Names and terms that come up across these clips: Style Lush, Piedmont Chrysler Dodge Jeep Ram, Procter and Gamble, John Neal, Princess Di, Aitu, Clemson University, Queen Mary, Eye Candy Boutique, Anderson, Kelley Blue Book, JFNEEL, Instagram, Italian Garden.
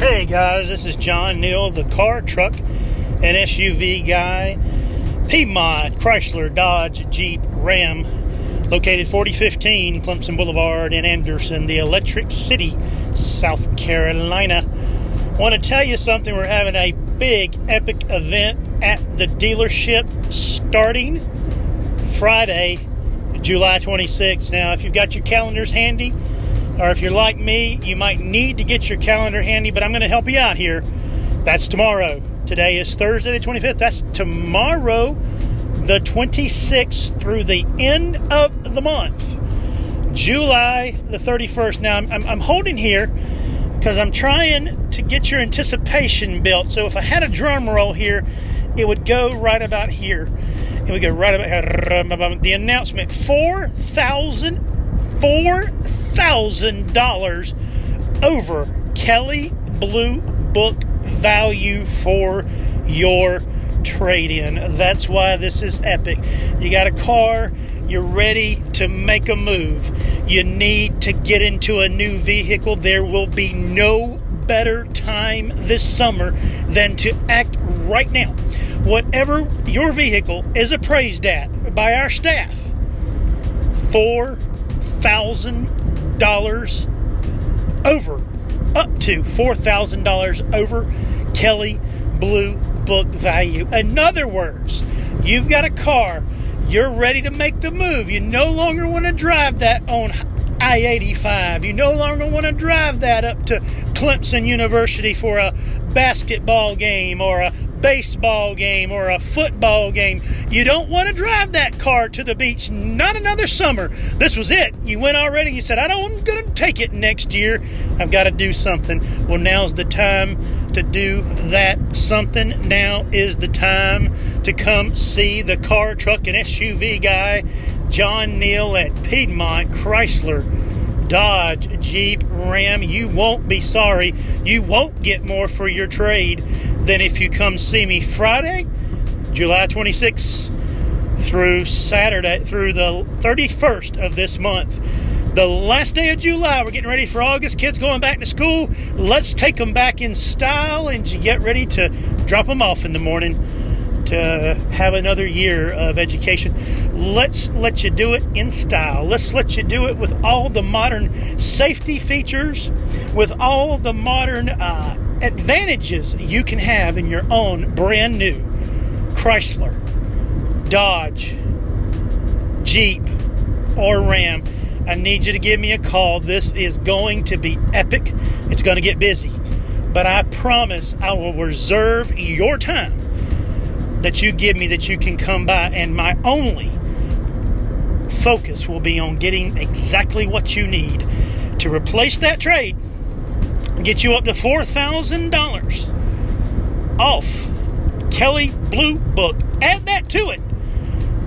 Hey guys, this is John Neal, the car, truck, and SUV guy. Piedmont Chrysler Dodge Jeep Ram, located 4015 Clemson Boulevard in Anderson, the Electric City, South Carolina. Want to tell you something. We're having a big epic event at the dealership starting Friday, July 26th. Now, if you've got your calendars handy, or if you're like me, you might need to get your calendar handy, but I'm going to help you out here. That's tomorrow. Today is Thursday the 25th. That's tomorrow the 26th through the end of the month, July the 31st. Now, I'm holding here because I'm trying to get your anticipation built. So if I had a drum roll here, it would go right about here. It would go right about here. The announcement, $4,000 over Kelley Blue Book value for your trade-in. That's why this is epic. You got a car, you're ready to make a move, you need to get into a new vehicle. There will be no better time this summer than to act right now. Whatever your vehicle is appraised at by our staff, $4,000 over, up to $4,000 over Kelley Blue Book value. In other words, you've got a car, you're ready to make the move. You no longer want to drive that on I-85. You no longer want to drive that up to Clemson University for a basketball game or a baseball game or a football game. You don't want to drive that car to the beach. Not another summer. This was it. You went already. You said, I'm going to take it next year. I've got to do something. Well, now's the time to do that something. Now is the time to come see the car, truck, and SUV guy, John Neal, at Piedmont Chrysler Dodge Jeep Ram. You won't be sorry. You won't get more for your trade than if you come see me Friday, July 26th through Saturday, through the 31st of this month. The last day of July, we're getting ready for August. Kids going back to school. Let's take them back in style and get ready to drop them off in the morning to have another year of education. Let's let you do it in style. Let's let you do it with all the modern safety features, with all the modern advantages you can have in your own brand new Chrysler, Dodge, Jeep, or Ram. I need you to give me a call. This is going to be epic. It's going to get busy, but I promise I will reserve your time that you give me, that you can come by, and my only focus will be on getting exactly what you need to replace that trade, get you up to $4,000 off Kelley Blue Book. Add that to it.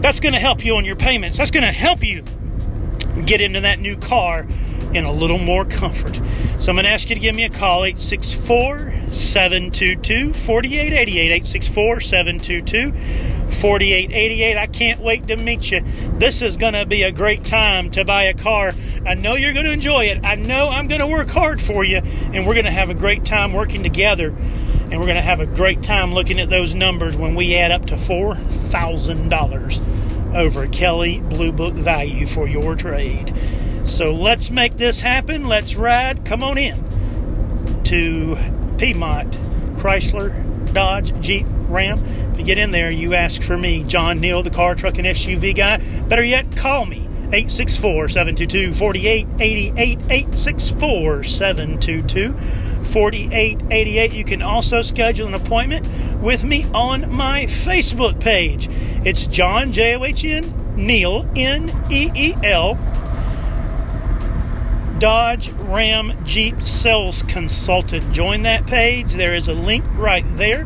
That's going to help you on your payments. That's going to help you get into that new car in a little more comfort. So I'm going to ask you to give me a call, 864-722-4888, 864-722-4888. I can't wait to meet you. This is going to be a great time to buy a car. I know you're going to enjoy it. I know I'm going to work hard for you, and we're going to have a great time working together, and we're going to have a great time looking at those numbers when we add up to $4,000 over Kelley Blue Book value for your trade. So let's make this happen. Let's ride. Come on in to Piedmont Chrysler Dodge Jeep Ram. If you get in there, you ask for me, John Neal, the car, truck, and SUV guy. Better yet, call me, 864-722-4888, 864-722-4888. You can also schedule an appointment with me on my Facebook page. It's John, J-O-H-N, Neal, N-E-E-L, Dodge Ram Jeep Sales Consultant. Join that page. There is a link right there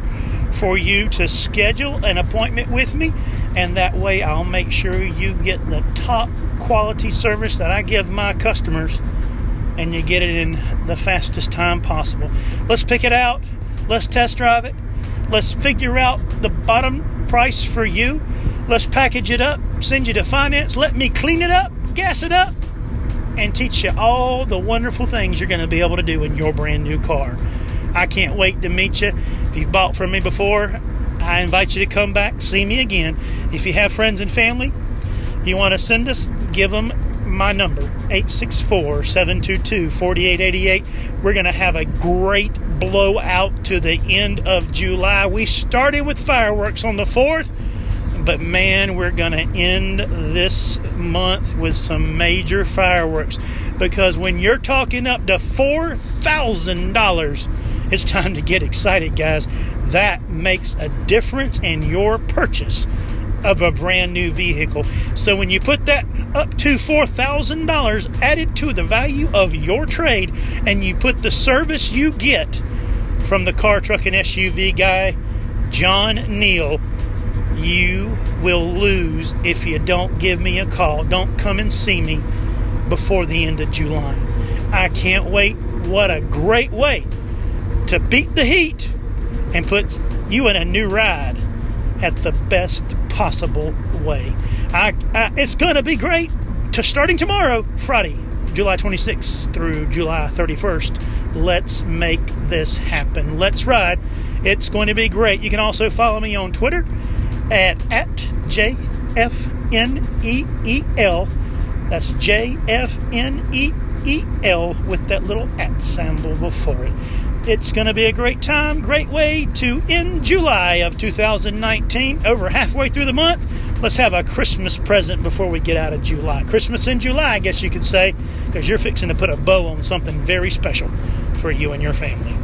for you to schedule an appointment with me, and that way I'll make sure you get the top quality service that I give my customers, and you get it in the fastest time possible. Let's pick it out. Let's test drive it. Let's figure out the bottom price for you. Let's package it up, send you to finance. Let me clean it up, gas it up, and teach you all the wonderful things you're going to be able to do in your brand new car. I can't wait to meet you. If you've bought from me before, I invite you to come back, see me again. If you have friends and family you want to send us, give them my number, 864-722-4888. We're going to have a great blowout to the end of July. We started with fireworks on the 4th, but man, we're going to end this month with some major fireworks, because when you're talking up to $4,000, it's time to get excited, guys. That makes a difference in your purchase of a brand new vehicle. So when you put that up to $4,000 added to the value of your trade, and you put the service you get from the car, truck, and SUV guy, John Neal, you will lose if you don't give me a call. Don't come and see me before the end of July. I can't wait. What a great way to beat the heat and put you in a new ride at the best possible way. It's going to be great. Starting tomorrow, Friday, July 26th through July 31st. Let's make this happen. Let's ride. It's going to be great. You can also follow me on Twitter at JFNEEL. That's JFNEEL with that little at symbol before it. It's going to be a great time, great way to end July of 2019. Over halfway through the month, let's have a Christmas present before we get out of July. Christmas in July, I guess you could say, because you're fixing to put a bow on something very special for you and your family.